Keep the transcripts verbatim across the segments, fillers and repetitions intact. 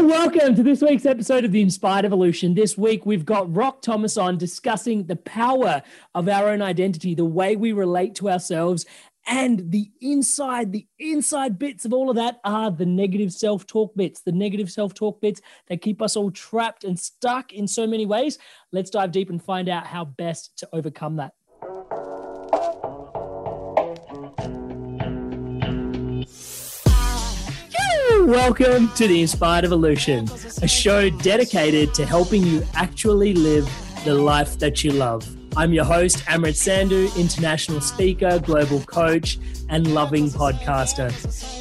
Welcome to this week's episode of The Inspired Evolution. This week, we've got Rock Thomas on discussing the power of our own identity, the way we relate to ourselves, and the inside, the inside bits of all of that are the negative self-talk bits, the negative self-talk bits that keep us all trapped and stuck in so many ways. Let's dive deep and find out how best to overcome that. Welcome to The Inspired Evolution, a show dedicated to helping you actually live the life that you love. I'm your host, Amrit Sandhu, international speaker, global coach, and loving podcaster.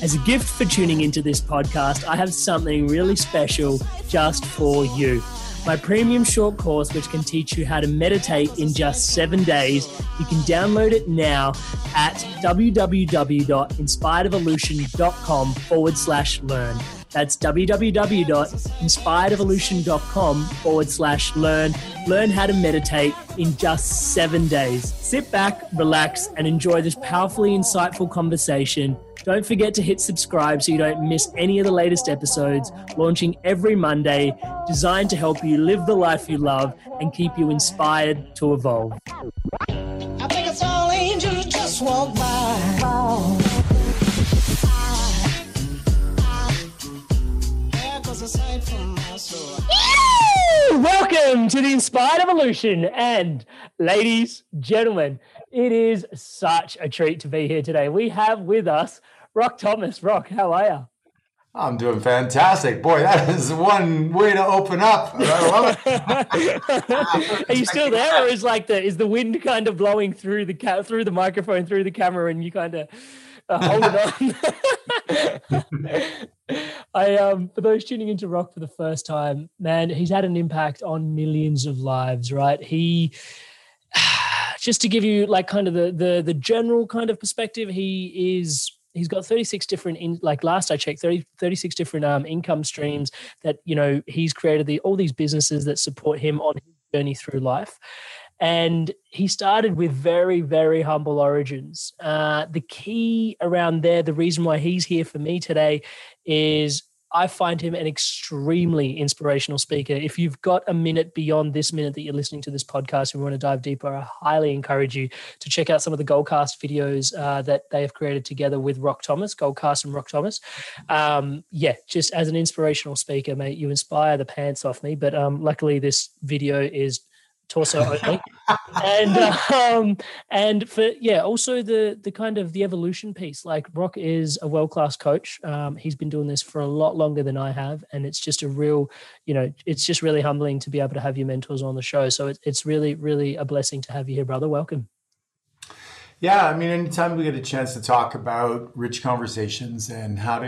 As a gift for tuning into this podcast, I have something really special just for you. My premium short course, which can teach you how to meditate in just seven days, you can download it now at www.inspiredevolution.com forward slash learn. That's www.inspiredevolution.com forward slash learn. Learn how to meditate in just seven days. Sit back, relax, and enjoy this powerfully insightful conversation. Don't forget to hit subscribe so you don't miss any of the latest episodes, launching every Monday, designed to help you live the life you love and keep you inspired to evolve. I think it's all angels just walk by. Oh. Welcome to The Inspired Evolution, and ladies, gentlemen, it is such a treat to be here today. We have with us Rock Thomas. Rock, how are you? I'm doing fantastic. Boy, that is one way to open up. I love it. Are you still there, or is like the is the wind kind of blowing through the ca- through the microphone, through the camera, and you kind of uh, hold it on? I um for those tuning into Rock for the first time, man, he's had an impact on millions of lives, right? He just to give you like kind of the the the general kind of perspective, he is he's got thirty-six different in, like last I checked, thirty, thirty-six different um income streams that, you know, he's created the all these businesses that support him on his journey through life. And he started with very, very humble origins. Uh, the key around there, the reason why he's here for me today is I find him an extremely inspirational speaker. If you've got a minute beyond this minute that you're listening to this podcast and you want to dive deeper, I highly encourage you to check out some of the Goalcast videos uh, that they have created together with Rock Thomas, Goalcast and Rock Thomas. Um, yeah, just as an inspirational speaker, mate, you inspire the pants off me. But um, luckily this video is torso only, and um and for yeah also the the kind of the evolution piece, like Rock is a world-class coach. Um he's been doing this for a lot longer than I have, and it's just a real, you know, it's just really humbling to be able to have your mentors on the show. So it, it's really really a blessing to have you here, brother. Welcome. Yeah, I mean, anytime we get a chance to talk about rich conversations and how to,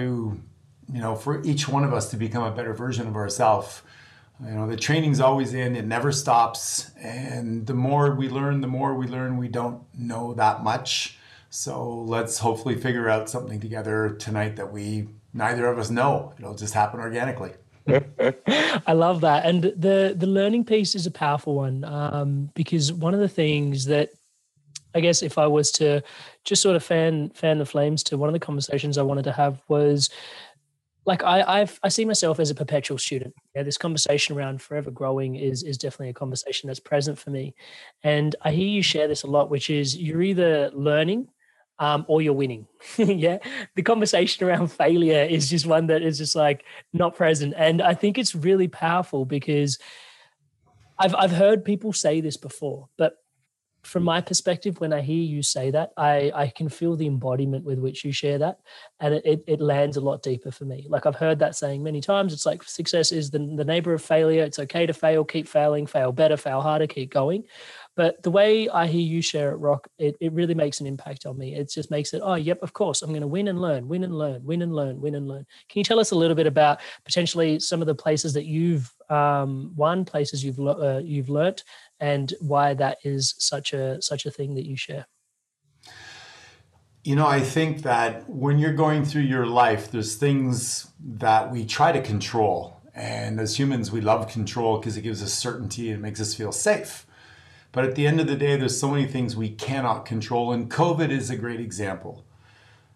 you know, for each one of us to become a better version of ourselves. You know, the training's always in, it never stops. And the more we learn, the more we learn we don't know that much. So let's hopefully figure out something together tonight that we neither of us know. It'll just happen organically. I love that. And the the learning piece is a powerful one, um, because one of the things that, I guess, if I was to just sort of fan fan the flames to one of the conversations I wanted to have was, like, I I've, I see myself as a perpetual student. Yeah, this conversation around forever growing is is definitely a conversation that's present for me. And I hear you share this a lot, which is you're either learning Um, or you're winning. Yeah. The conversation around failure is just one that is just like not present. And I think it's really powerful because I've I've heard people say this before, but from my perspective, when I hear you say that, I, I can feel the embodiment with which you share that. And it, it, it lands a lot deeper for me. Like, I've heard that saying many times. It's like success is the, the neighbor of failure. It's okay to fail, keep failing, fail better, fail harder, keep going. But the way I hear you share it, Rock, it, it really makes an impact on me. It just makes it, oh, yep, of course, I'm going to win and learn, win and learn, win and learn, win and learn. Can you tell us a little bit about potentially some of the places that you've um, won, places you've uh, you've learnt, and why that is such a such a thing that you share? You know, I think that when you're going through your life, there's things that we try to control. And as humans, we love control because it gives us certainty and it makes us feel safe. But at the end of the day, there's so many things we cannot control. And COVID is a great example.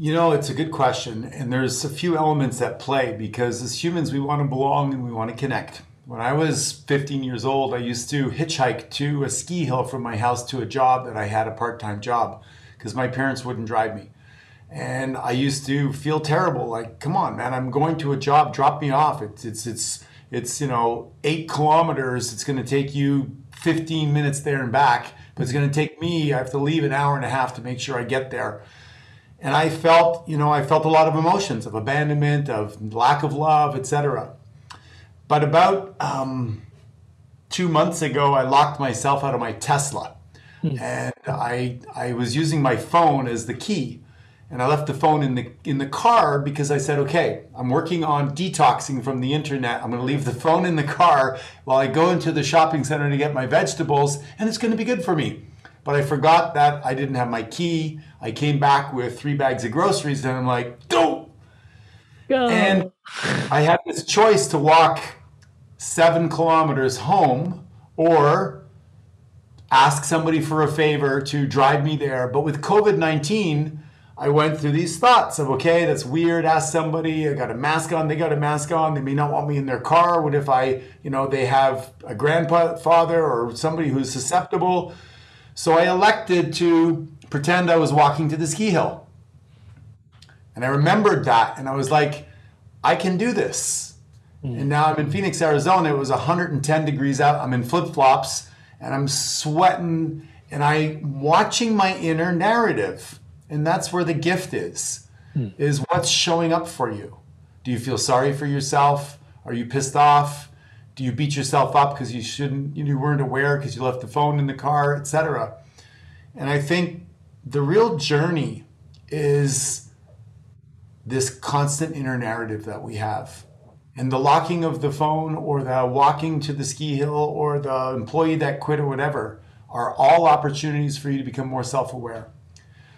You know, it's a good question. And there's a few elements at play because as humans, we want to belong and we want to connect. When I was fifteen years old, I used to hitchhike to a ski hill from my house to a job that I had a part-time job because my parents wouldn't drive me. And I used to feel terrible. Like, come on, man, I'm going to a job. Drop me off. It's, it's, it's, it's you know, eight kilometers. It's going to take you fifteen minutes there and back. But it's going to take me, I have to leave an hour and a half to make sure I get there. And I felt, you know, I felt a lot of emotions of abandonment, of lack of love, et cetera. But about um, two months ago, I locked myself out of my Tesla. Mm. And I I was using my phone as the key. And I left the phone in the in the car because I said, okay, I'm working on detoxing from the internet. I'm going to leave the phone in the car while I go into the shopping center to get my vegetables, and it's going to be good for me. But I forgot that I didn't have my key. I came back with three bags of groceries and I'm like, dope. Go. And I had this choice to walk seven kilometers home or ask somebody for a favor to drive me there. But with covid nineteen, I went through these thoughts of, okay, that's weird. Ask somebody, I got a mask on, they got a mask on. They may not want me in their car. What if I, you know, they have a grandfather or somebody who's susceptible? So I elected to pretend I was walking to the ski hill. And I remembered that. And I was like, I can do this. Mm. And now I'm in Phoenix, Arizona. It was one hundred ten degrees out. I'm in flip-flops. And I'm sweating. And I'm watching my inner narrative. And that's where the gift is, mm. is what's showing up for you. Do you feel sorry for yourself? Are you pissed off? Do you beat yourself up because you shouldn't, you weren't aware because you left the phone in the car, et cetera? And I think the real journey is this constant inner narrative that we have. And the locking of the phone or the walking to the ski hill or the employee that quit or whatever are all opportunities for you to become more self-aware.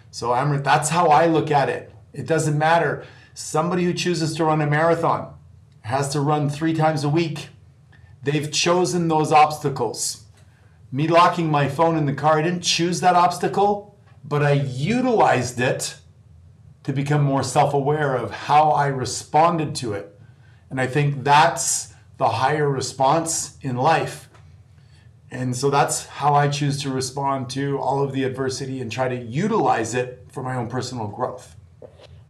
So Amrit, that's how I look at it. It doesn't matter. Somebody who chooses to run a marathon has to run three times a week. They've chosen those obstacles. Me locking my phone in the car, I didn't choose that obstacle, but I utilized it to become more self-aware of how I responded to it. And I think that's the higher response in life. And so that's how I choose to respond to all of the adversity and try to utilize it for my own personal growth.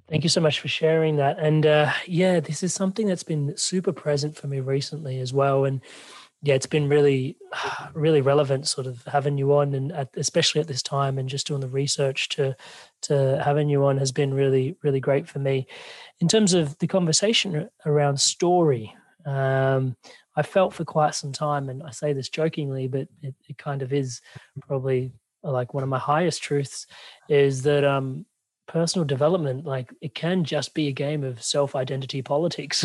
Thank you so much for sharing that. And uh, yeah, this is something that's been super present for me recently as well. And, yeah, it's been really, really relevant sort of having you on, and at, especially at this time, and just doing the research to to having you on has been really, really great for me. In terms of the conversation around story, um, I felt for quite some time, and I say this jokingly, but it, it kind of is probably like one of my highest truths, is that um, personal development, like it can just be a game of self-identity politics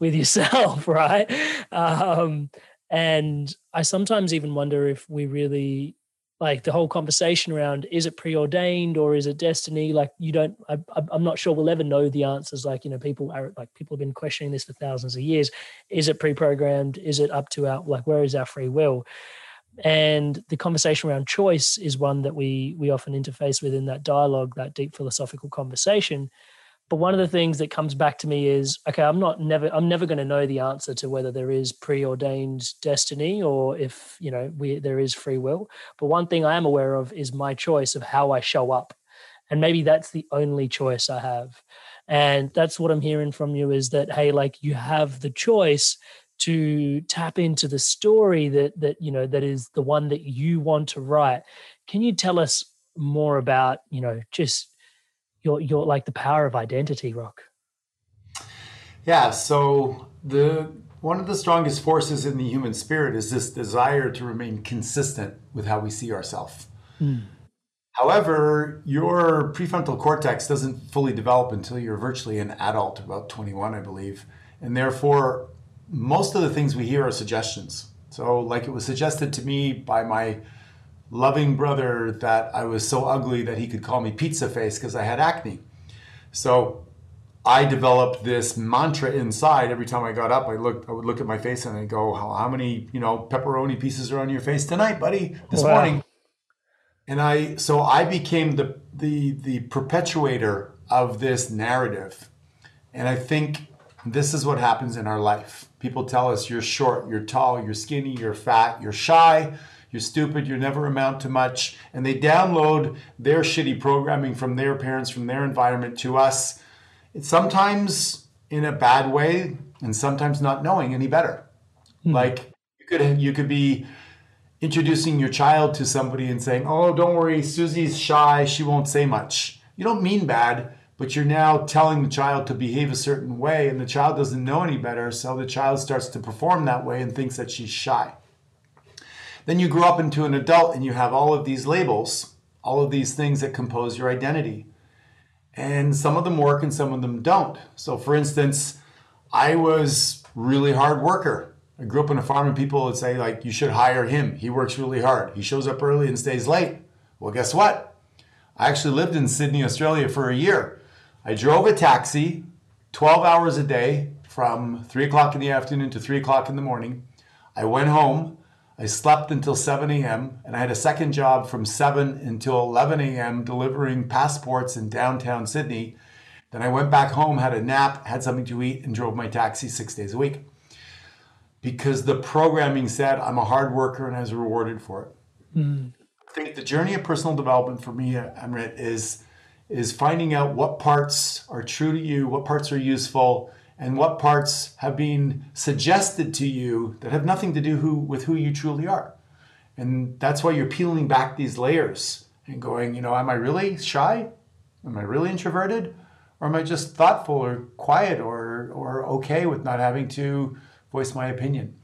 with yourself, right? Um, and I sometimes even wonder if we really, like the whole conversation around, is it preordained or is it destiny? Like you don't, I, I'm not sure we'll ever know the answers. Like, you know, people are like, people have been questioning this for thousands of years. Is it pre-programmed? Is it up to our, like, where is our free will? And the conversation around choice is one that we we often interface with in that dialogue, that deep philosophical conversation. But one of the things that comes back to me is, okay, I'm not never I'm never going to know the answer to whether there is preordained destiny or if, you know, we, there is free will. But one thing I am aware of is my choice of how I show up. And maybe that's the only choice I have. And that's what I'm hearing from you is that, hey, like you have the choice to tap into the story that, that, you know, that is the one that you want to write. Can you tell us more about, you know, just your, your, like the power of identity, Rock? Yeah. So the, one of the strongest forces in the human spirit is this desire to remain consistent with how we see ourselves. Mm. However, your prefrontal cortex doesn't fully develop until you're virtually an adult, about twenty-one, I believe. And therefore, most of the things we hear are suggestions. So like it was suggested to me by my loving brother that I was so ugly that he could call me pizza face because I had acne. So I developed this mantra inside. Every time I got up, I looked, I would look at my face and I'd go, how, how many, you know, pepperoni pieces are on your face tonight, buddy, this wow. morning. And I, so I became the, the, the perpetuator of this narrative. And I think this is what happens in our life. People tell us you're short, you're tall, you're skinny, you're fat, you're shy, you're stupid, you never amount to much. And they download their shitty programming from their parents, from their environment to us. It's sometimes in a bad way and sometimes not knowing any better. Mm. Like you could, you could be introducing your child to somebody and saying, oh, don't worry, Susie's shy, she won't say much. You don't mean bad, but you're now telling the child to behave a certain way and the child doesn't know any better. So the child starts to perform that way and thinks that she's shy. Then you grow up into an adult and you have all of these labels, all of these things that compose your identity. And some of them work and some of them don't. So for instance, I was really hard worker. I grew up on a farm and people would say like, you should hire him. He works really hard. He shows up early and stays late. Well, guess what? I actually lived in Sydney, Australia for a year. I drove a taxi twelve hours a day from three o'clock in the afternoon to three o'clock in the morning. I went home. I slept until seven a.m. and I had a second job from seven until eleven a.m. delivering passports in downtown Sydney. Then I went back home, had a nap, had something to eat, and drove my taxi six days a week. Because the programming said I'm a hard worker and I was rewarded for it. Mm. I think the journey of personal development for me, Amrit, is... is finding out what parts are true to you, what parts are useful, and what parts have been suggested to you that have nothing to do who, with who you truly are. And that's why you're peeling back these layers and going, you know, am I really shy? Am I really introverted? Or am I just thoughtful or quiet or, or okay with not having to voice my opinion?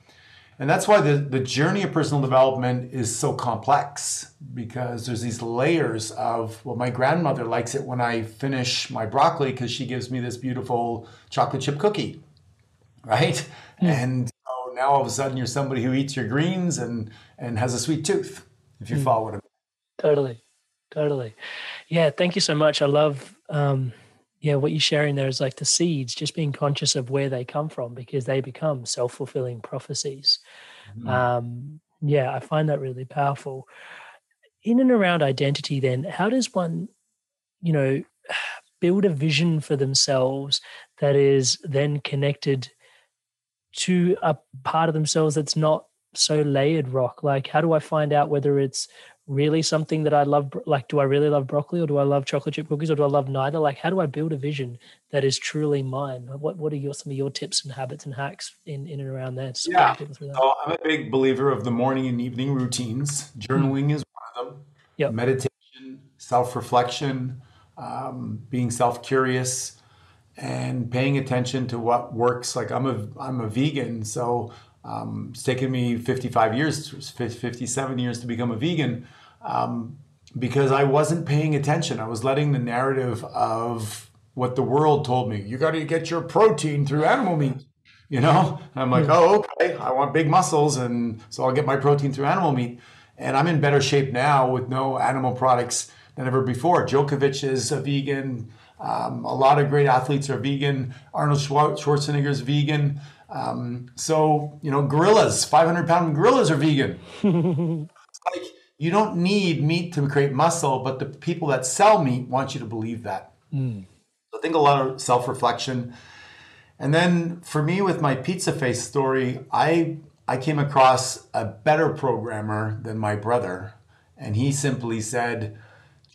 And that's why the, the journey of personal development is so complex, because there's these layers of, well, my grandmother likes it when I finish my broccoli because she gives me this beautiful chocolate chip cookie, right? Mm. And oh, now all of a sudden you're somebody who eats your greens and, and has a sweet tooth, if you mm. follow what I mean. Totally, totally. Yeah, thank you so much. I love... Um... Yeah, what you're sharing there is like the seeds, just being conscious of where they come from, because they become self-fulfilling prophecies. Mm-hmm. Um, yeah, I find that really powerful. In and around identity then, how does one, you know, build a vision for themselves that is then connected to a part of themselves that's not so layered, Rock? Like, how do I find out whether it's really something that I love? Like, do I really love broccoli, or do I love chocolate chip cookies, or do I love neither? Like, how do I build a vision that is truly mine? What What are your some of your tips and habits and hacks in, in and around that? Yeah, that? Oh, I'm a big believer of the morning and evening routines. Journaling mm-hmm. is one of them. Yep. Meditation, self-reflection, um, being self-curious, and paying attention to what works. Like, I'm a I'm a vegan, so. Um, it's taken me fifty-five years, fifty-seven years to become a vegan um, because I wasn't paying attention. I was letting the narrative of what the world told me. You got to get your protein through animal meat, you know? And I'm like, oh, okay, I want big muscles, and so I'll get my protein through animal meat. And I'm in better shape now with no animal products than ever before. Djokovic is a vegan. Um, a lot of great athletes are vegan. Arnold Schwarzenegger is vegan. Um, so, you know, gorillas, five hundred pound gorillas are vegan. Like, you don't need meat to create muscle, but the people that sell meat want you to believe that. Mm. So I think a lot of self-reflection. And then for me, with my pizza face story, I, I came across a better programmer than my brother. And he simply said,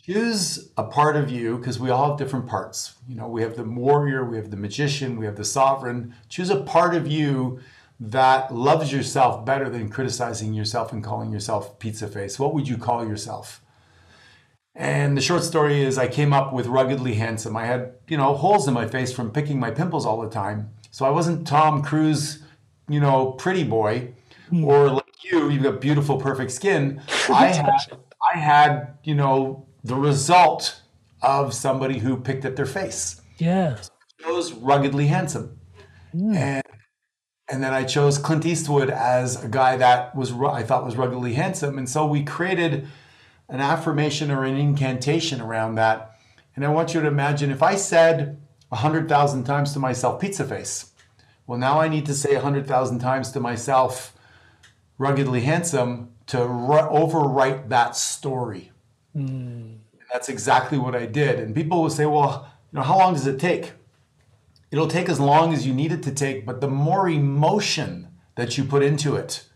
choose a part of you, because we all have different parts. You know, we have the warrior, we have the magician, we have the sovereign. Choose a part of you that loves yourself better than criticizing yourself and calling yourself pizza face. What would you call yourself? And the short story is I came up with ruggedly handsome. I had, you know, holes in my face from picking my pimples all the time. So I wasn't Tom Cruise, you know, pretty boy, or like you, you've got beautiful, perfect skin. I had, I had, you know, the result of somebody who picked at their face. Yeah. So I chose ruggedly handsome. Mm. And and then I chose Clint Eastwood as a guy that was I thought was ruggedly handsome. And so we created an affirmation or an incantation around that. And I want you to imagine if I said one hundred thousand times to myself, pizza face. Well, now I need to say one hundred thousand times to myself, ruggedly handsome, to re- overwrite that story. Mm. And that's exactly what I did. And people will say, well, you know, how long does it take? It'll take as long as you need it to take, but the more emotion that you put into it,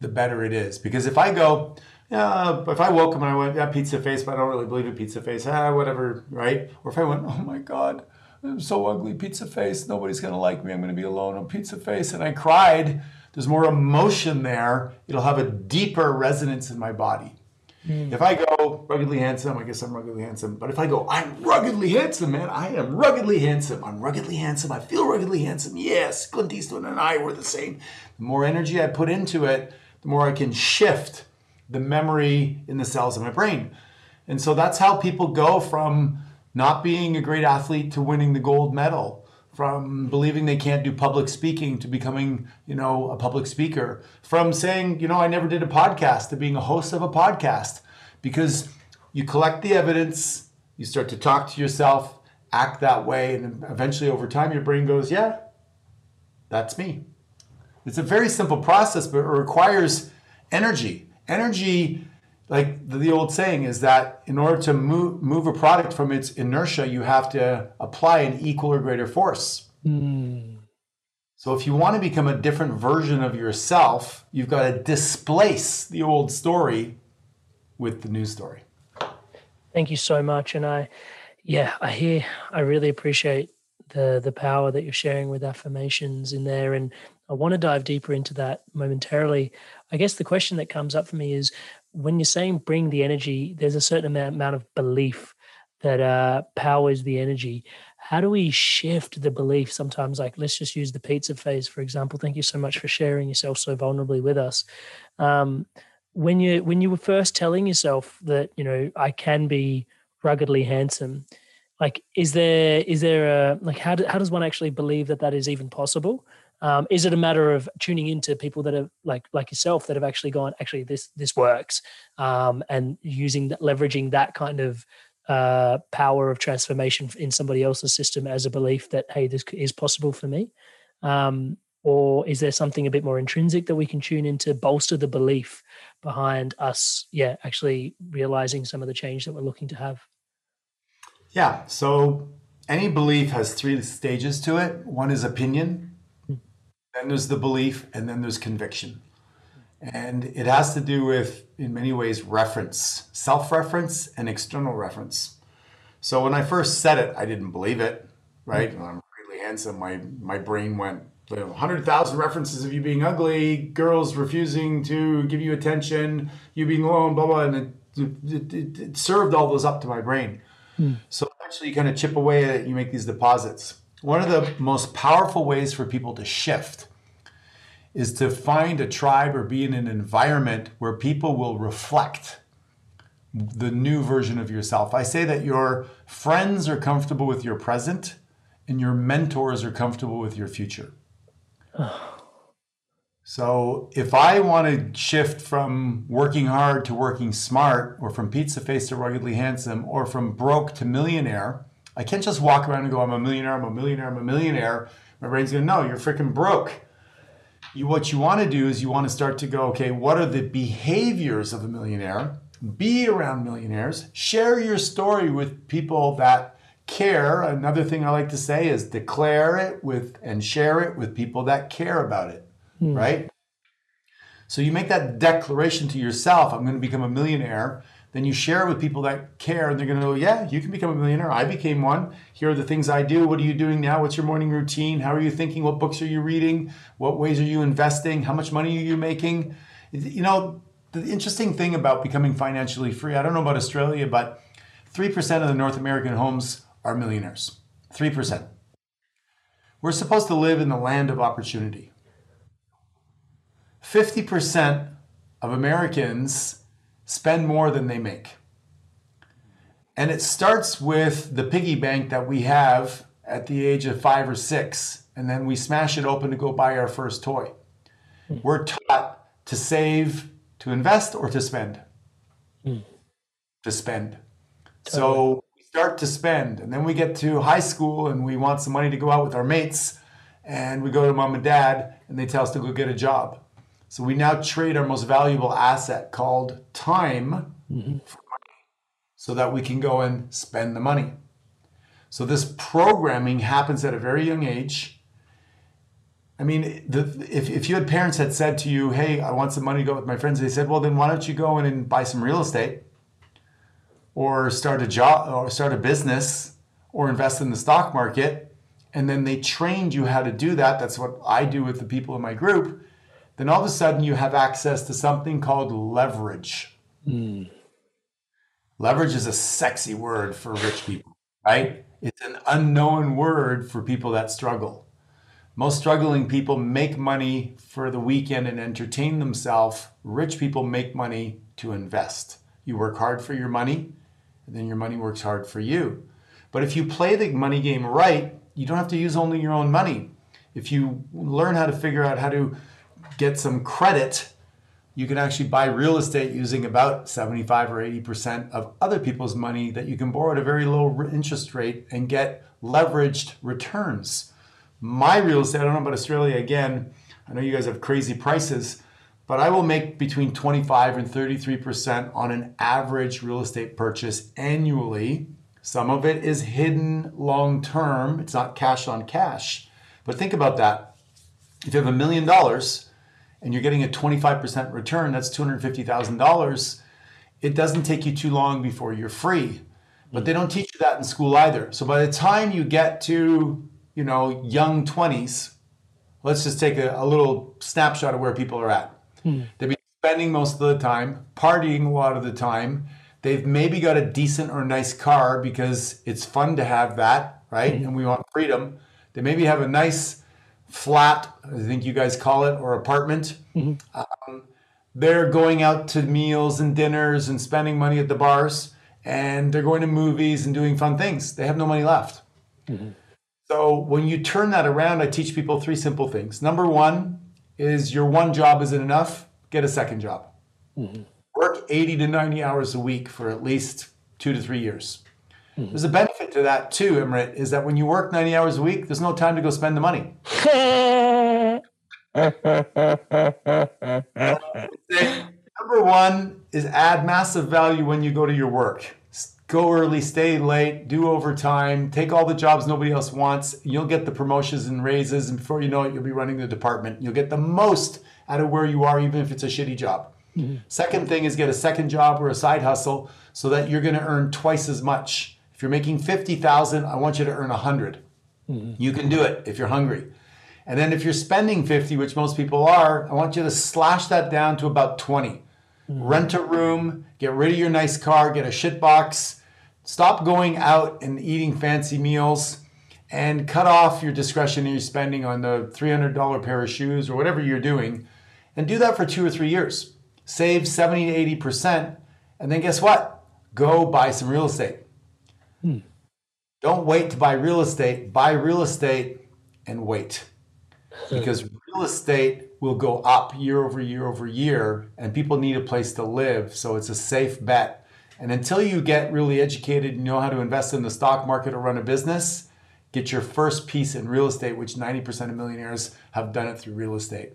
the better it is. Because if I go, yeah, if I woke up and I went, yeah, pizza face, but I don't really believe in pizza face, ah, whatever, right? Or if I went, oh my God, I'm so ugly, pizza face, nobody's going to like me, I'm going to be alone, I'm pizza face, and I cried, there's more emotion there, it'll have a deeper resonance in my body. If I go ruggedly handsome, I guess I'm ruggedly handsome. But if I go, I'm ruggedly handsome, man. I am ruggedly handsome. I'm ruggedly handsome. I feel ruggedly handsome. Yes, Clint Eastwood and I were the same. The more energy I put into it, the more I can shift the memory in the cells of my brain. And so that's how people go from not being a great athlete to winning the gold medal, from believing they can't do public speaking to becoming, you know, a public speaker, from saying, you know, I never did a podcast to being a host of a podcast, because you collect the evidence, you start to talk to yourself, act that way, and eventually over time your brain goes, yeah, that's me. It's a very simple process, but it requires energy. Energy, like the old saying is that in order to move, move a product from its inertia, you have to apply an equal or greater force. Mm. So if you want to become a different version of yourself, you've got to displace the old story with the new story. Thank you so much. And I, yeah, I hear, I really appreciate the the power that you're sharing with affirmations in there. And I want to dive deeper into that momentarily. I guess the question that comes up for me is, when you're saying bring the energy, there's a certain amount of belief that uh, powers the energy. How do we shift the belief sometimes? Like, let's just use the pizza phase, for example. Thank you so much for sharing yourself so vulnerably with us. Um, when you when you were first telling yourself that, you know, I can be ruggedly handsome, like, is there is there a, like, how, do, how does one actually believe that that is even possible? Um, is it a matter of tuning into people that have, like like yourself, that have actually gone, actually, this this works, um, and using that, leveraging that kind of uh, power of transformation in somebody else's system as a belief that, hey, this is possible for me? Um, or is there something a bit more intrinsic that we can tune into, bolster the belief behind us, yeah, actually realizing some of the change that we're looking to have? Yeah, so any belief has three stages to it. One is opinion. Then there's the belief, and then there's conviction. And it has to do with, in many ways, reference, self-reference and external reference. So when I first said it, I didn't believe it, right? Mm-hmm. I'm really handsome. My my brain went, one hundred thousand references of you being ugly, girls refusing to give you attention, you being alone, blah, blah, and it, it, it served all those up to my brain. Mm. So actually you kind of chip away at it, you make these deposits. One of the most powerful ways for people to shift is to find a tribe or be in an environment where people will reflect the new version of yourself. I say that your friends are comfortable with your present and your mentors are comfortable with your future. So if I want to shift from working hard to working smart, or from pizza face to ruggedly handsome, or from broke to millionaire, I can't just walk around and go, I'm a millionaire, I'm a millionaire, I'm a millionaire. My brain's going to, no, you're freaking broke. You, what you want to do is you want to start to go, okay, what are the behaviors of a millionaire? Be around millionaires. Share your story with people that care. Another thing I like to say is declare it with and share it with people that care about it, mm. right? So you make that declaration to yourself, I'm going to become a millionaire. Then you share it with people that care, and they're going to go, yeah, you can become a millionaire. I became one. Here are the things I do. What are you doing now? What's your morning routine? How are you thinking? What books are you reading? What ways are you investing? How much money are you making? You know, the interesting thing about becoming financially free, I don't know about Australia, but three percent of the North American homes are millionaires. three percent. We're supposed to live in the land of opportunity. fifty percent of Americans spend more than they make. And it starts with the piggy bank that we have at the age of five or six, and then we smash it open to go buy our first toy. Mm. We're taught to save, to invest, or to spend. Mm. To spend. Totally. So we start to spend, and then we get to high school, and we want some money to go out with our mates, and we go to mom and dad, and they tell us to go get a job. So we now trade our most valuable asset called time mm-hmm. for money so that we can go and spend the money. So this programming happens at a very young age. I mean, the, if, if your parents had said to you, hey, I want some money to go with my friends, they said, well, then why don't you go in and buy some real estate or start a job or start a business or invest in the stock market. And then they trained you how to do that. That's what I do with the people in my group. Then all of a sudden you have access to something called leverage. Mm. Leverage is a sexy word for rich people, right? It's an unknown word for people that struggle. Most struggling people make money for the weekend and entertain themselves. Rich people make money to invest. You work hard for your money, and then your money works hard for you. But if you play the money game right, you don't have to use only your own money. If you learn how to figure out how to get some credit, you can actually buy real estate using about seventy-five or eighty percent of other people's money that you can borrow at a very low interest rate and get leveraged returns. My real estate, I don't know about Australia again, I know you guys have crazy prices, but I will make between twenty-five and thirty-three percent on an average real estate purchase annually. Some of it is hidden long-term, it's not cash on cash, but think about that. If you have a million dollars, and you're getting a twenty-five percent return, that's two hundred fifty thousand dollars, it doesn't take you too long before you're free. But they don't teach you that in school either. So by the time you get to, you know, young twenties, let's just take a, a little snapshot of where people are at. Hmm. They've been spending most of the time, partying a lot of the time. They've maybe got a decent or nice car because it's fun to have that, right? Hmm. And we want freedom. They maybe have a nice flat, I think you guys call it, or apartment. Mm-hmm. Um, they're going out to meals and dinners and spending money at the bars, and they're going to movies and doing fun things. They have no money left. Mm-hmm. So when you turn that around, I teach people three simple things. Number one is your one job isn't enough. Get a second job. Mm-hmm. Work eighty to ninety hours a week for at least two to three years. Mm-hmm. There's a benefit to that too, Amrit, is that when you work ninety hours a week, there's no time to go spend the money. Number one is add massive value when you go to your work. Go early, stay late, do overtime, take all the jobs nobody else wants. You'll get the promotions and raises, and before you know it, you'll be running the department. You'll get the most out of where you are, even if it's a shitty job. Mm-hmm. Second thing is get a second job or a side hustle so that you're going to earn twice as much. If you're making fifty thousand dollars, I want you to earn one hundred thousand dollars. Mm-hmm. You can do it if you're hungry. And then if you're spending fifty thousand dollars, which most people are, I want you to slash that down to about twenty thousand dollars. Mm-hmm. Rent a room, get rid of your nice car, get a shit box, stop going out and eating fancy meals, and cut off your discretionary spending on the three hundred dollars pair of shoes or whatever you're doing, and do that for two or three years. Save seventy to eighty percent, and then guess what? Go buy some real estate. Hmm. Don't wait to buy real estate. Buy real estate and wait. Because real estate will go up year over year over year, and people need a place to live, so it's a safe bet. And until you get really educated and know how to invest in the stock market or run a business, get your first piece in real estate, which ninety percent of millionaires have done it through real estate.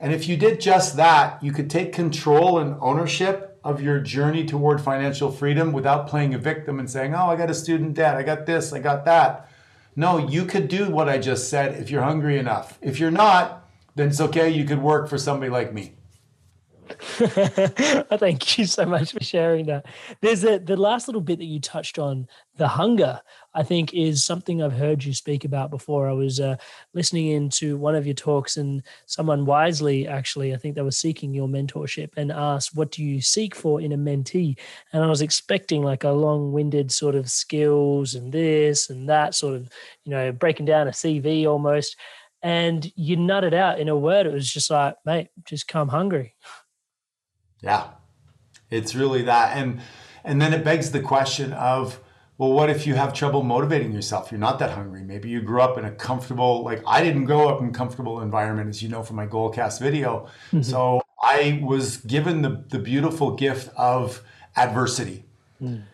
And if you did just that, you could take control and ownership of your journey toward financial freedom without playing a victim and saying, oh, I got a student debt, I got this, I got that. No, you could do what I just said if you're hungry enough. If you're not, then it's okay. You could work for somebody like me. Thank you so much for sharing that. There's a, the last little bit that you touched on, the hunger, I think is something I've heard you speak about before. I was uh, listening into one of your talks, and someone wisely, actually, I think they were seeking your mentorship and asked, what do you seek for in a mentee? And I was expecting like a long-winded sort of skills and this and that sort of, you know, breaking down a C V almost. And you nutted out in a word. It was just like, mate, just come hungry. Yeah, it's really that. And and then it begs the question of, well, what if you have trouble motivating yourself? You're not that hungry. Maybe you grew up in a comfortable, like I didn't grow up in comfortable environment, as you know from my Goalcast video. Mm-hmm. So I was given the, the beautiful gift of adversity. Mm.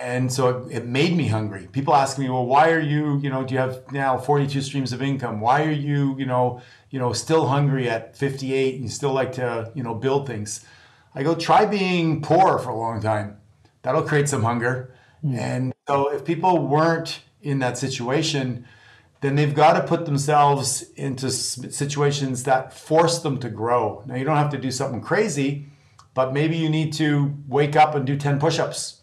And so it, it made me hungry. People ask me, well, why are you, you know, do you have now forty-two streams of income? Why are you, you know, you know, still hungry at fifty-eight and you still like to, you know, build things? I go, try being poor for a long time. That'll create some hunger. Mm. And so if people weren't in that situation, then they've got to put themselves into situations that force them to grow. Now, you don't have to do something crazy, but maybe you need to wake up and do ten push-ups.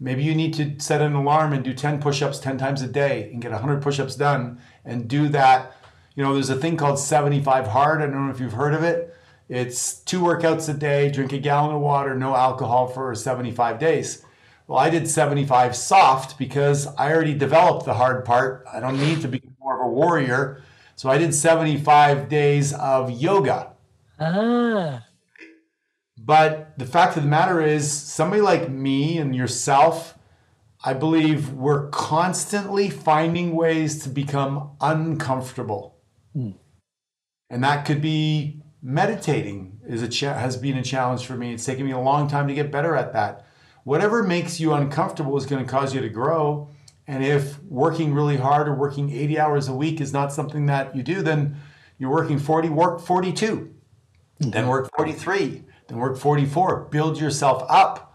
Maybe you need to set an alarm and do ten push-ups ten times a day and get one hundred push-ups done and do that. You know, there's a thing called seventy-five hard. I don't know if you've heard of it. It's two workouts a day, drink a gallon of water, no alcohol for seventy-five days. Well, I did seventy-five soft because I already developed the hard part. I don't need to be more of a warrior. So I did seventy-five days of yoga. Ah. But the fact of the matter is, somebody like me and yourself, I believe we're constantly finding ways to become uncomfortable. Mm. And that could be... Meditating is a cha- has been a challenge for me. It's taken me a long time to get better at that. Whatever makes you uncomfortable is going to cause you to grow. And if working really hard or working eighty hours a week is not something that you do, then you're working forty, work forty-two, mm-hmm. then work forty-three, then work forty-four. Build yourself up.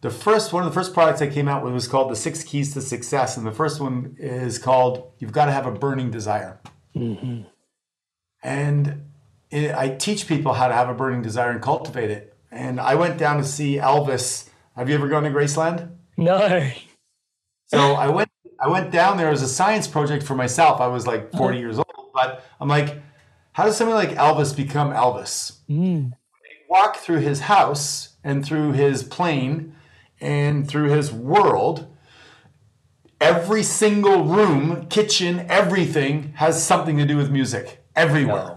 The first one of the first products I came out with was called the Six Keys to Success. And the first one is called, you've got to have a burning desire. Mm-hmm. And I teach people how to have a burning desire and cultivate it. And I went down to see Elvis. Have you ever gone to Graceland? No. So I went I went down there as a science project for myself. I was like forty years old, but I'm like, how does someone like Elvis become Elvis? Mm. They walk through his house and through his plane and through his world. Every single room, kitchen, everything has something to do with music. Everywhere. No.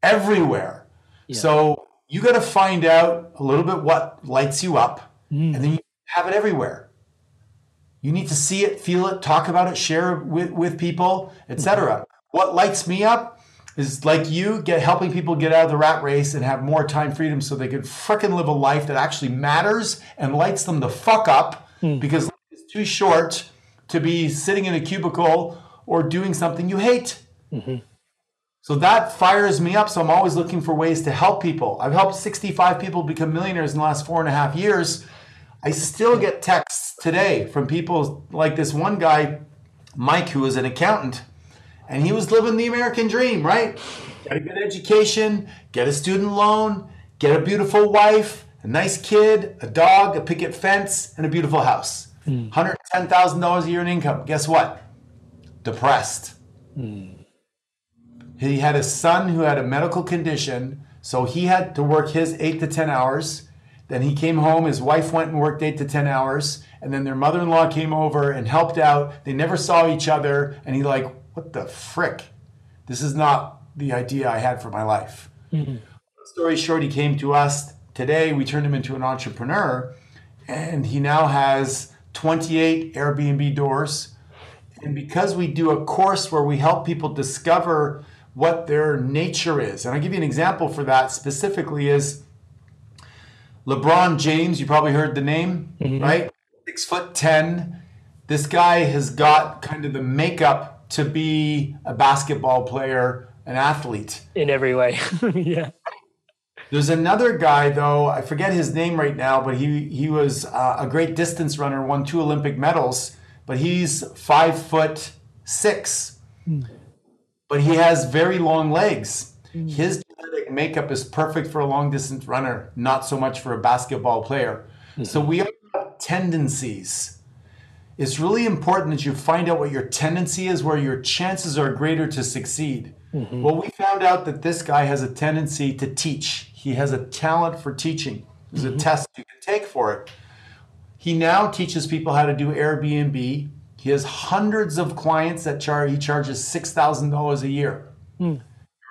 Everywhere. Yeah. So you got to find out a little bit what lights you up, mm. and then you have it everywhere. You need to see it, feel it, talk about it, share it with, with people, et cetera. Mm-hmm. What lights me up is like you get helping people get out of the rat race and have more time freedom so they could frickin' live a life that actually matters and lights them the fuck up mm. because life is too short to be sitting in a cubicle or doing something you hate. Mm-hmm. So that fires me up. So I'm always looking for ways to help people. I've helped sixty-five people become millionaires in the last four and a half years. I still get texts today from people like this one guy, Mike, who is an accountant. And he was living the American dream, right? Get a good education, get a student loan, get a beautiful wife, a nice kid, a dog, a picket fence, and a beautiful house. Mm. one hundred ten thousand dollars a year in income. Guess what? Depressed. Mm. He had a son who had a medical condition, so he had to work his eight to ten hours. Then he came home, his wife went and worked eight to ten hours, and then their mother-in-law came over and helped out. They never saw each other, and he like, what the frick? This is not the idea I had for my life. Mm-hmm. Story short, he came to us today. We turned him into an entrepreneur, and he now has twenty-eight Airbnb doors. And because we do a course where we help people discover what their nature is, and I'll give you an example for that specifically is LeBron James. You probably heard the name, mm-hmm. right? Six foot ten. This guy has got kind of the makeup to be a basketball player, an athlete. In every way, yeah. There's another guy, though, I forget his name right now, but he, he was uh, a great distance runner, won two Olympic medals, but he's five foot six. Mm. But he has very long legs. Mm. His genetic makeup is perfect for a long distance runner, not so much for a basketball player. Mm. So we all have tendencies. It's really important that you find out what your tendency is, where your chances are greater to succeed. Mm-hmm. Well, we found out that this guy has a tendency to teach. He has a talent for teaching. There's mm-hmm. a test you can take for it. He now teaches people how to do Airbnb. He has hundreds of clients that char- he charges six thousand dollars a year. Mm.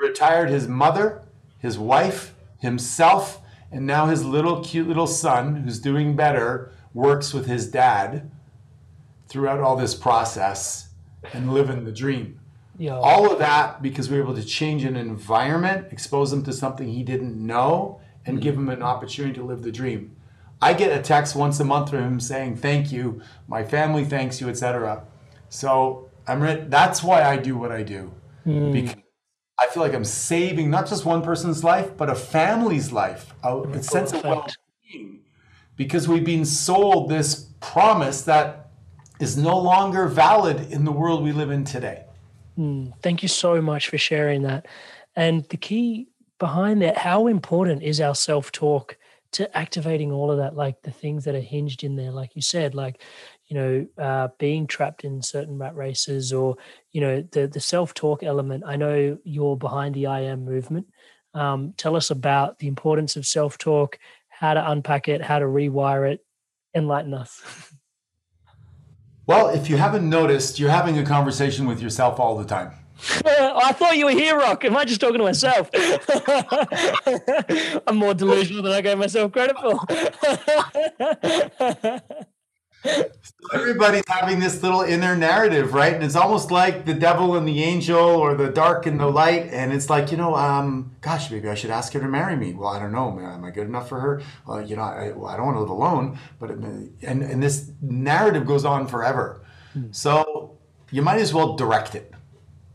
He retired his mother, his wife, himself, and now his little cute little son, who's doing better, works with his dad throughout all this process and living the dream. Yo. All of that because we were able to change an environment, expose him to something he didn't know, and mm-hmm. give him an opportunity to live the dream. I get a text once a month from him saying, thank you, my family thanks you, et cetera. So I'm re- that's why I do what I do. Mm. Because I feel like I'm saving not just one person's life, but a family's life, a, a sense of well-being. Because we've been sold this promise that is no longer valid in the world we live in today. Mm, thank you so much for sharing that. And the key behind that, how important is our self-talk to activating all of that, like the things that are hinged in there, like you said, like, you know, uh, being trapped in certain rat races or, you know, the, the self-talk element. I know you're behind the I Am movement. Um, tell us about the importance of self-talk, how to unpack it, how to rewire it, enlighten us. Well, if you haven't noticed, you're having a conversation with yourself all the time. I thought you were here, Rock. Am I just talking to myself? I'm more delusional than I gave myself credit for. So everybody's having this little inner narrative, right? And it's almost like the devil and the angel or the dark and the light. And it's like, you know, um, gosh, maybe I should ask her to marry me. Well, I don't know. Am I good enough for her? Well, you know, I, well, I don't want to live alone. But it, and, and this narrative goes on forever. Mm. So you might as well direct it.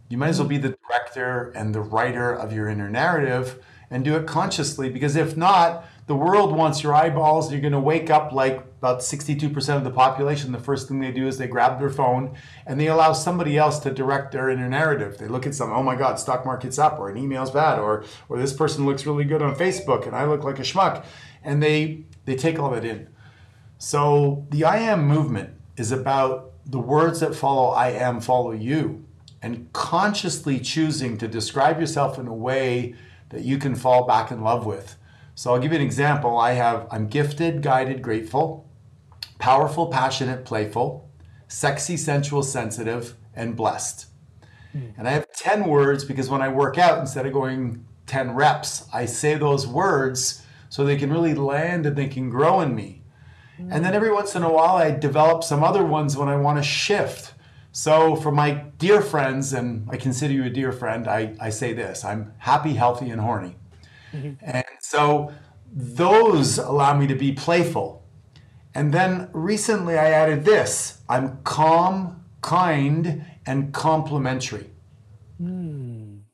You might as well be the director and the writer of your inner narrative and do it consciously. Because if not, the world wants your eyeballs. You're going to wake up like about sixty-two percent of the population. The first thing they do is they grab their phone and they allow somebody else to direct their inner narrative. They look at something, oh my God, stock market's up, or an email's bad, or or this person looks really good on Facebook and I look like a schmuck. And they, they take all that in. So the I Am movement is about the words that follow I am follow you, and consciously choosing to describe yourself in a way that you can fall back in love with. So I'll give you an example. I have, I'm gifted, guided, grateful, powerful, passionate, playful, sexy, sensual, sensitive, and blessed. Mm. And I have ten words because when I work out, instead of going ten reps, I say those words so they can really land and they can grow in me. Mm. And then every once in a while, I develop some other ones when I want to shift. So for my dear friends, and I consider you a dear friend, I, I say this, I'm happy, healthy, and horny. Mm-hmm. And so those allow me to be playful. And then recently I added this, I'm calm, kind, and complimentary. Mm.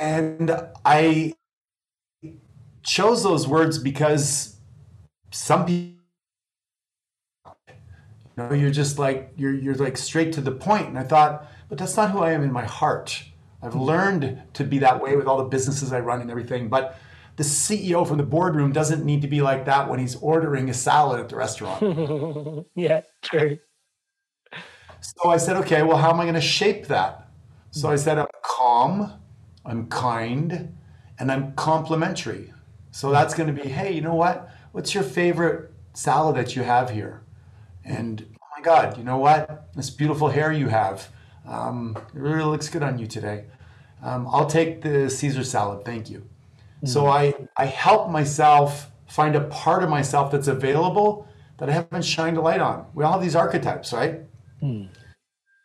And I chose those words because some people, you know, you're just like, you're you're like straight to the point. And I thought, but that's not who I am in my heart. I've learned to be that way with all the businesses I run and everything. But the C E O from the boardroom doesn't need to be like that when he's ordering a salad at the restaurant. Yeah, true. So I said, okay, well, how am I going to shape that? So I said, I'm calm, I'm kind, and I'm complimentary. So that's going to be, hey, you know what? What's your favorite salad that you have here? And, oh my God, you know what? This beautiful hair you have. Um, it really looks good on you today. Um, I'll take the Caesar salad. Thank you. Mm-hmm. So I, I help myself find a part of myself that's available that I haven't shined a light on. We all have these archetypes, right? Mm.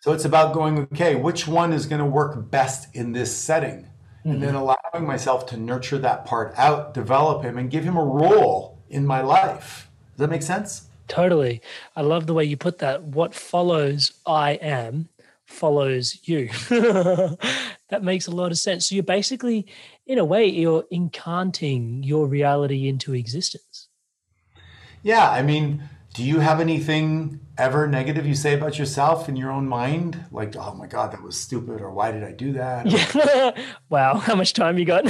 So it's about going, okay, which one is going to work best in this setting? Mm-hmm. And then allowing myself to nurture that part out, develop him, and give him a role in my life. Does that make sense? Totally. I love the way you put that. What follows I am follows you. That makes a lot of sense. So you're basically, in a way, you're incanting your reality into existence. Yeah. I mean, do you have anything ever negative you say about yourself in your own mind? Like, oh my God, that was stupid, or why did I do that? Yeah. Wow. How much time you got?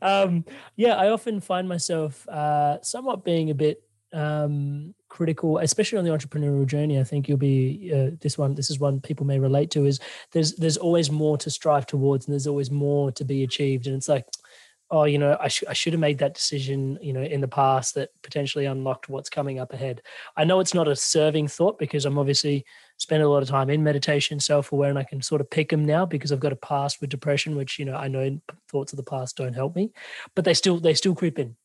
um, yeah. I often find myself uh, somewhat being a bit um, critical, especially on the entrepreneurial journey. I think you'll be uh, this one. This is one people may relate to. Is there's there's always more to strive towards, and there's always more to be achieved. And it's like, oh, you know, I, sh- I should have made that decision, you know, in the past that potentially unlocked what's coming up ahead. I know it's not a serving thought because I'm obviously spending a lot of time in meditation, self-aware, and I can sort of pick them now because I've got a past with depression, which, you know, I know thoughts of the past don't help me, but they still they still creep in.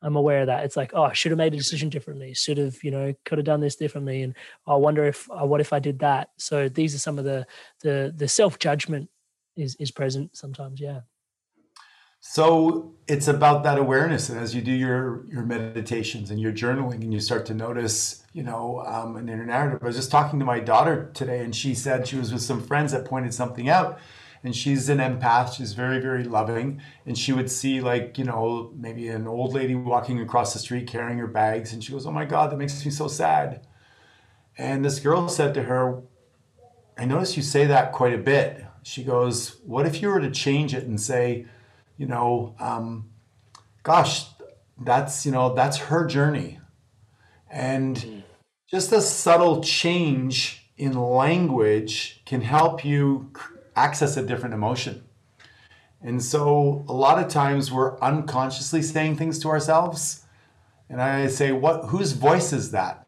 I'm aware of that. It's like, oh, I should have made a decision differently. Should have, you know, could have done this differently. And I wonder if, uh, what if I did that? So these are some of the, the, the self-judgment is, is present sometimes. Yeah. So it's about that awareness. And as you do your, your meditations and your journaling and you start to notice, you know, um, an inner narrative. I was just talking to my daughter today and she said she was with some friends that pointed something out. And she's an empath. She's very, very loving. And she would see, like, you know, maybe an old lady walking across the street carrying her bags. And she goes, oh, my God, that makes me so sad. And this girl said to her, I notice you say that quite a bit. She goes, what if you were to change it and say, you know, um, gosh, that's, you know, that's her journey. And just a subtle change in language can help you access a different emotion. And so a lot of times we're unconsciously saying things to ourselves. And I say, what, whose voice is that?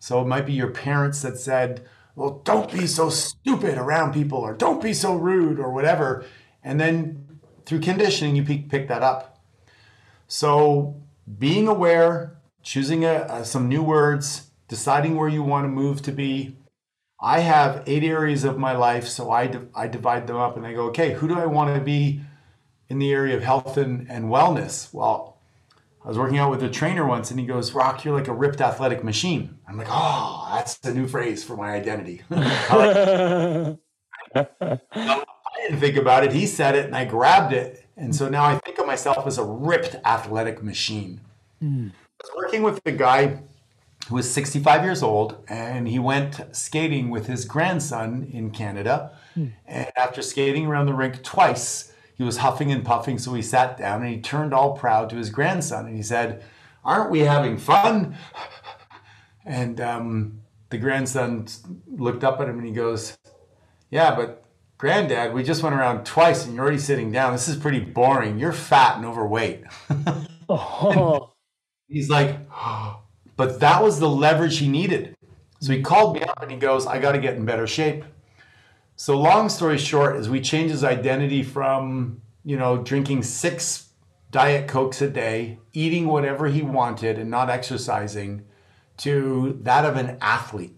So it might be your parents that said, well, don't be so stupid around people, or don't be so rude, or whatever. And then through conditioning, you pick that up. So being aware, choosing a, a, some new words, deciding where you want to move to be. I have eight areas of my life, so I, di- I divide them up and I go, okay, who do I want to be in the area of health and, and wellness? Well, I was working out with a trainer once and he goes, Rock, you're like a ripped athletic machine. I'm like, oh, that's the new phrase for my identity. I didn't think about it. He said it and I grabbed it. And so now I think of myself as a ripped athletic machine. Mm. I was working with a guy who was sixty-five years old, and he went skating with his grandson in Canada. Mm. And after skating around the rink twice, he was huffing and puffing, so he sat down and he turned all proud to his grandson and he said, aren't we having fun? And um, the grandson looked up at him and he goes, yeah, but Granddad, we just went around twice and you're already sitting down. This is pretty boring. You're fat and overweight. Oh. And he's like, oh. But that was the leverage he needed. So he called me up and he goes, I got to get in better shape. So long story short is we changed his identity from, you know, drinking six Diet Cokes a day, eating whatever he wanted and not exercising, to that of an athlete.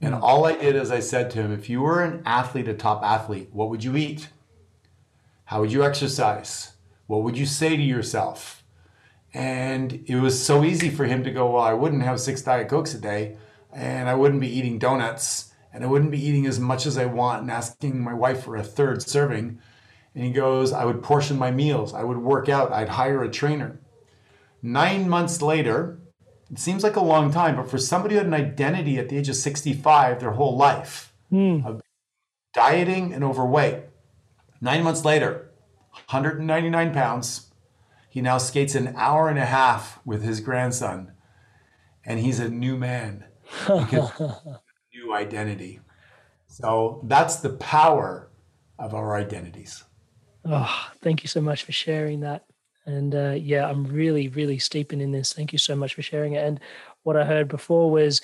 And all I did is I said to him, if you were an athlete, a top athlete, what would you eat? How would you exercise? What would you say to yourself? And it was so easy for him to go, well, I wouldn't have six Diet Cokes a day, and I wouldn't be eating donuts, and I wouldn't be eating as much as I want and asking my wife for a third serving. And he goes, I would portion my meals. I would work out. I'd hire a trainer. Nine months later, it seems like a long time, but for somebody who had an identity at the age of sixty-five, their whole life, mm. of dieting and overweight. Nine months later, one hundred ninety-nine pounds. He now skates an hour and a half with his grandson, and he's a new man because new identity. So that's the power of our identities. Oh, thank you so much for sharing that. And uh, yeah, I'm really, really steeping in this. Thank you so much for sharing it. And what I heard before was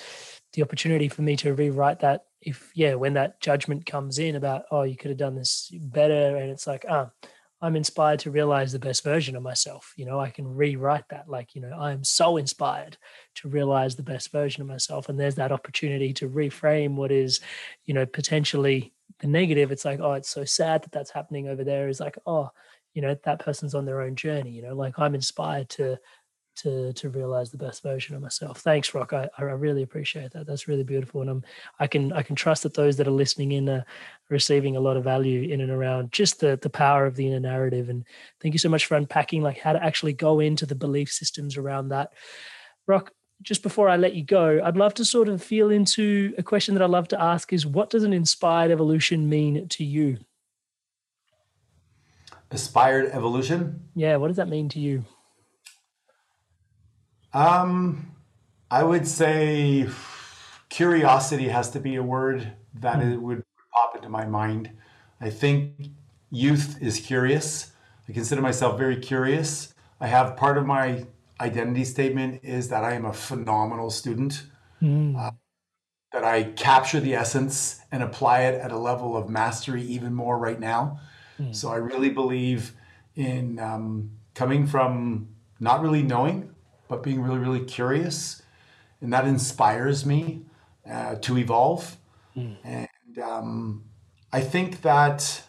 the opportunity for me to rewrite that. If, yeah, when that judgment comes in about, oh, you could have done this better. And it's like, ah, oh, I'm inspired to realize the best version of myself. You know, I can rewrite that. Like, you know, I am so inspired to realize the best version of myself. And there's that opportunity to reframe what is, you know, potentially the negative. It's like, oh, it's so sad that that's happening over there. Is like, oh, you know, that person's on their own journey, you know, like I'm inspired to, to, to realize the best version of myself. Thanks, Rock. I, I really appreciate that. That's really beautiful. And I'm, I can, I can trust that those that are listening in are receiving a lot of value in and around just the, the power of the inner narrative. And thank you so much for unpacking, like how to actually go into the belief systems around that. Rock, just before I let you go, I'd love to sort of feel into a question that I love to ask is, what does an inspired evolution mean to you? Inspired evolution? Yeah, what does that mean to you? Um, I would say curiosity has to be a word that mm. it would pop into my mind. I think youth is curious. I consider myself very curious. I have part of my identity statement is that I am a phenomenal student, mm. uh, that I capture the essence and apply it at a level of mastery even more right now. So I really believe in um, coming from not really knowing, but being really, really curious. And that inspires me uh, to evolve. Mm. And um, I think that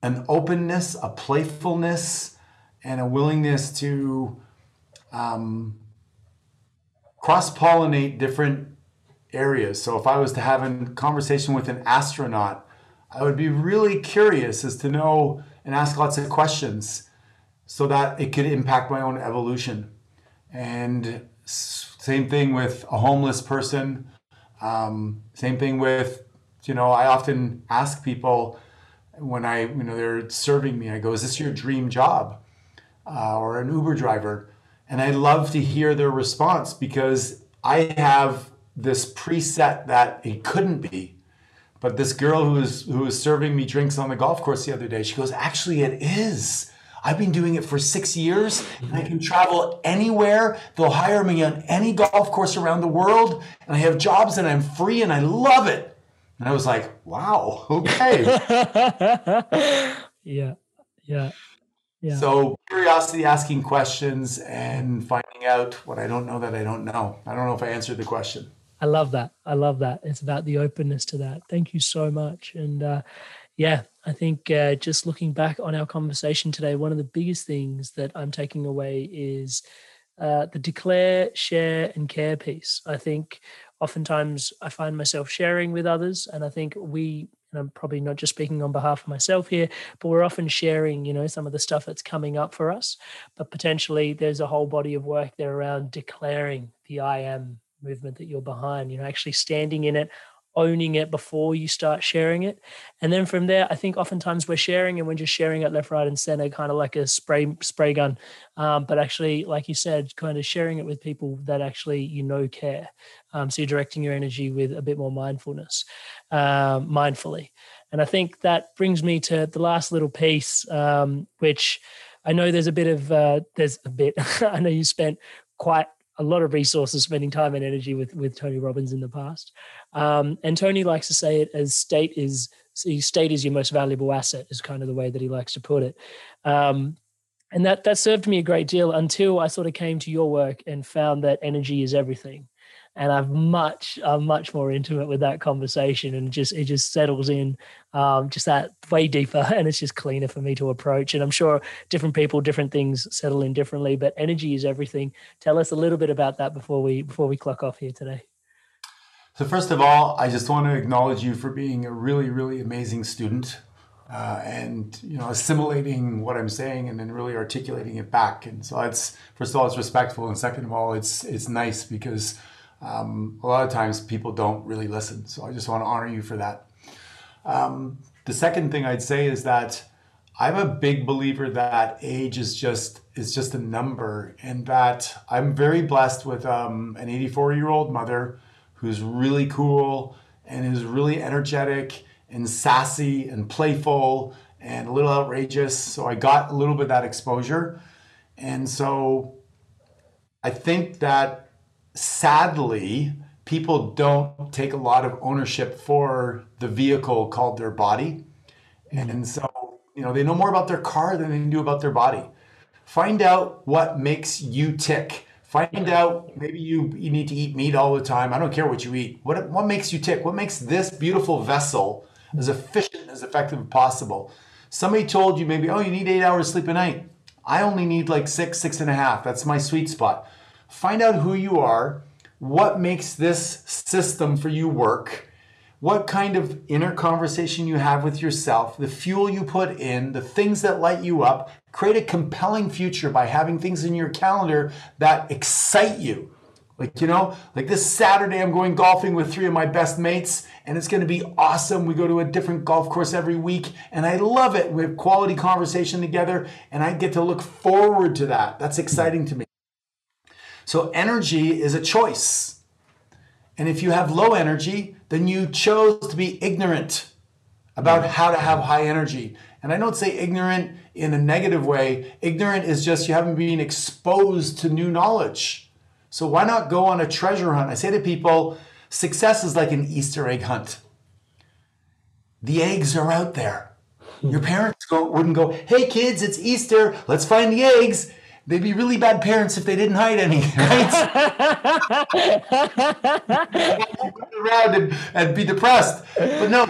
an openness, a playfulness, and a willingness to um, cross-pollinate different areas. So if I was to have a conversation with an astronaut, I would be really curious as to know and ask lots of questions so that it could impact my own evolution. And same thing with a homeless person. Um, same thing with, you know, I often ask people when I, you know, they're serving me, I go, is this your dream job? Uh, or an Uber driver? And I love to hear their response because I have this preset that it couldn't be. But this girl who was, who was serving me drinks on the golf course the other day, she goes, actually, it is. I've been doing it for six years. And I can travel anywhere. They'll hire me on any golf course around the world. And I have jobs and I'm free and I love it. And I was like, wow, okay. yeah, yeah, yeah. So curiosity, asking questions and finding out what I don't know that I don't know. I don't know if I answered the question. I love that. I love that. It's about the openness to that. Thank you so much. And uh, yeah, I think uh, just looking back on our conversation today, one of the biggest things that I'm taking away is uh, the declare, share, and care piece. I think oftentimes I find myself sharing with others, and I think we, and I'm probably not just speaking on behalf of myself here, but we're often sharing, you know, some of the stuff that's coming up for us, but potentially there's a whole body of work there around declaring the I am movement that you're behind, you know, actually standing in it, owning it before you start sharing it. And then from there, I think oftentimes we're sharing and we're just sharing it left, right, and center, kind of like a spray spray gun. Um, but actually, like you said, kind of sharing it with people that actually, you know, care. Um, so you're directing your energy with a bit more mindfulness, uh, mindfully. And I think that brings me to the last little piece, um, which I know there's a bit of, uh, there's a bit, I know you spent quite a lot of resources, spending time and energy with, with Tony Robbins in the past. Um, and Tony likes to say it as state is, state is your most valuable asset is kind of the way that he likes to put it. Um, and that, that served me a great deal until I sort of came to your work and found that energy is everything. And I'm much, I'm much more intimate with that conversation, and just it just settles in, um, just that way deeper, and it's just cleaner for me to approach. And I'm sure different people, different things settle in differently, but energy is everything. Tell us a little bit about that before we before we clock off here today. So first of all, I just want to acknowledge you for being a really, really amazing student, uh, and you know assimilating what I'm saying and then really articulating it back. And so it's first of all, it's respectful, and second of all, it's it's nice because. Um, a lot of times people don't really listen. So I just want to honor you for that. Um, the second thing I'd say is that I'm a big believer that age is just is just a number, and that I'm very blessed with um, an eighty-four-year-old mother who's really cool and is really energetic and sassy and playful and a little outrageous. So I got a little bit of that exposure. And so I think that sadly, people don't take a lot of ownership for the vehicle called their body. Mm-hmm. And so you know, they know more about their car than they do about their body. Find out what makes you tick. Find out, maybe you, you need to eat meat all the time. I don't care what you eat. What, what makes you tick? What makes this beautiful vessel as efficient, as effective as possible? Somebody told you maybe, oh, you need eight hours sleep a night. I only need like six, six and a half. That's my sweet spot. Find out who you are. What makes this system for you work? What kind of inner conversation you have with yourself, the fuel you put in, the things that light you up. Create a compelling future by having things in your calendar that excite you. Like, you know, like this Saturday, I'm going golfing with three of my best mates, and it's going to be awesome. We go to a different golf course every week, and I love it. We have quality conversation together, and I get to look forward to that. That's exciting to me. So energy is a choice. And if you have low energy, then you chose to be ignorant about how to have high energy. And I don't say ignorant in a negative way. Ignorant is just you haven't been exposed to new knowledge. So why not go on a treasure hunt? I say to people, success is like an Easter egg hunt. The eggs are out there. Your parents go, wouldn't go, hey kids, it's Easter, let's find the eggs. They'd be really bad parents if they didn't hide any, right? around and, and be depressed. But no,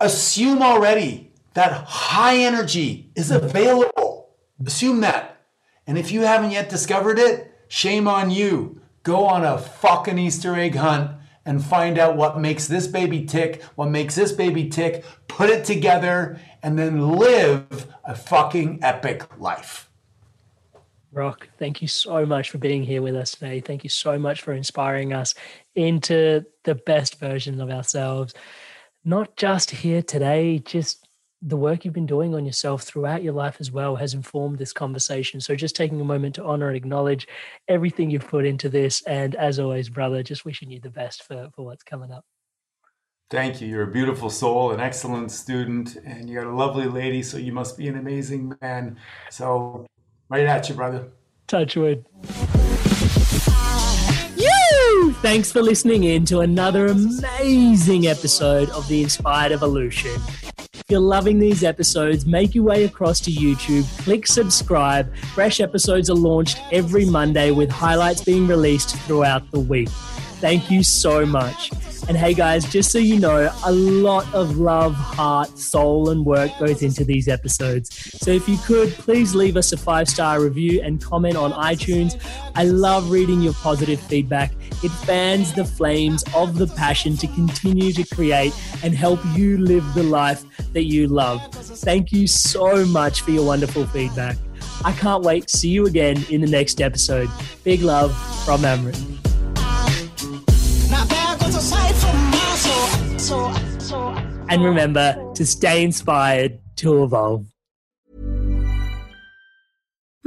assume already that high energy is available. Assume that. And if you haven't yet discovered it, shame on you. Go on a fucking Easter egg hunt and find out what makes this baby tick, what makes this baby tick, put it together, and then live a fucking epic life. Rock, thank you so much for being here with us today. Thank you so much for inspiring us into the best version of ourselves. Not just here today, just the work you've been doing on yourself throughout your life as well has informed this conversation. So just taking a moment to honor and acknowledge everything you've put into this. And as always, brother, just wishing you the best for, for what's coming up. Thank you. You're a beautiful soul, an excellent student, and you're a lovely lady, so you must be an amazing man. So... right at you, brother. Touch wood. You! Thanks for listening in to another amazing episode of The Inspired Evolution. If you're loving these episodes, make your way across to YouTube, click subscribe. Fresh episodes are launched every Monday with highlights being released throughout the week. Thank you so much. And hey guys, just so you know, a lot of love, heart, soul, and work goes into these episodes. So if you could, please leave us a five-star review and comment on iTunes. I love reading your positive feedback. It fans the flames of the passion to continue to create and help you live the life that you love. Thank you so much for your wonderful feedback. I can't wait to see you again in the next episode. Big love from Amrit. And remember to stay inspired to evolve.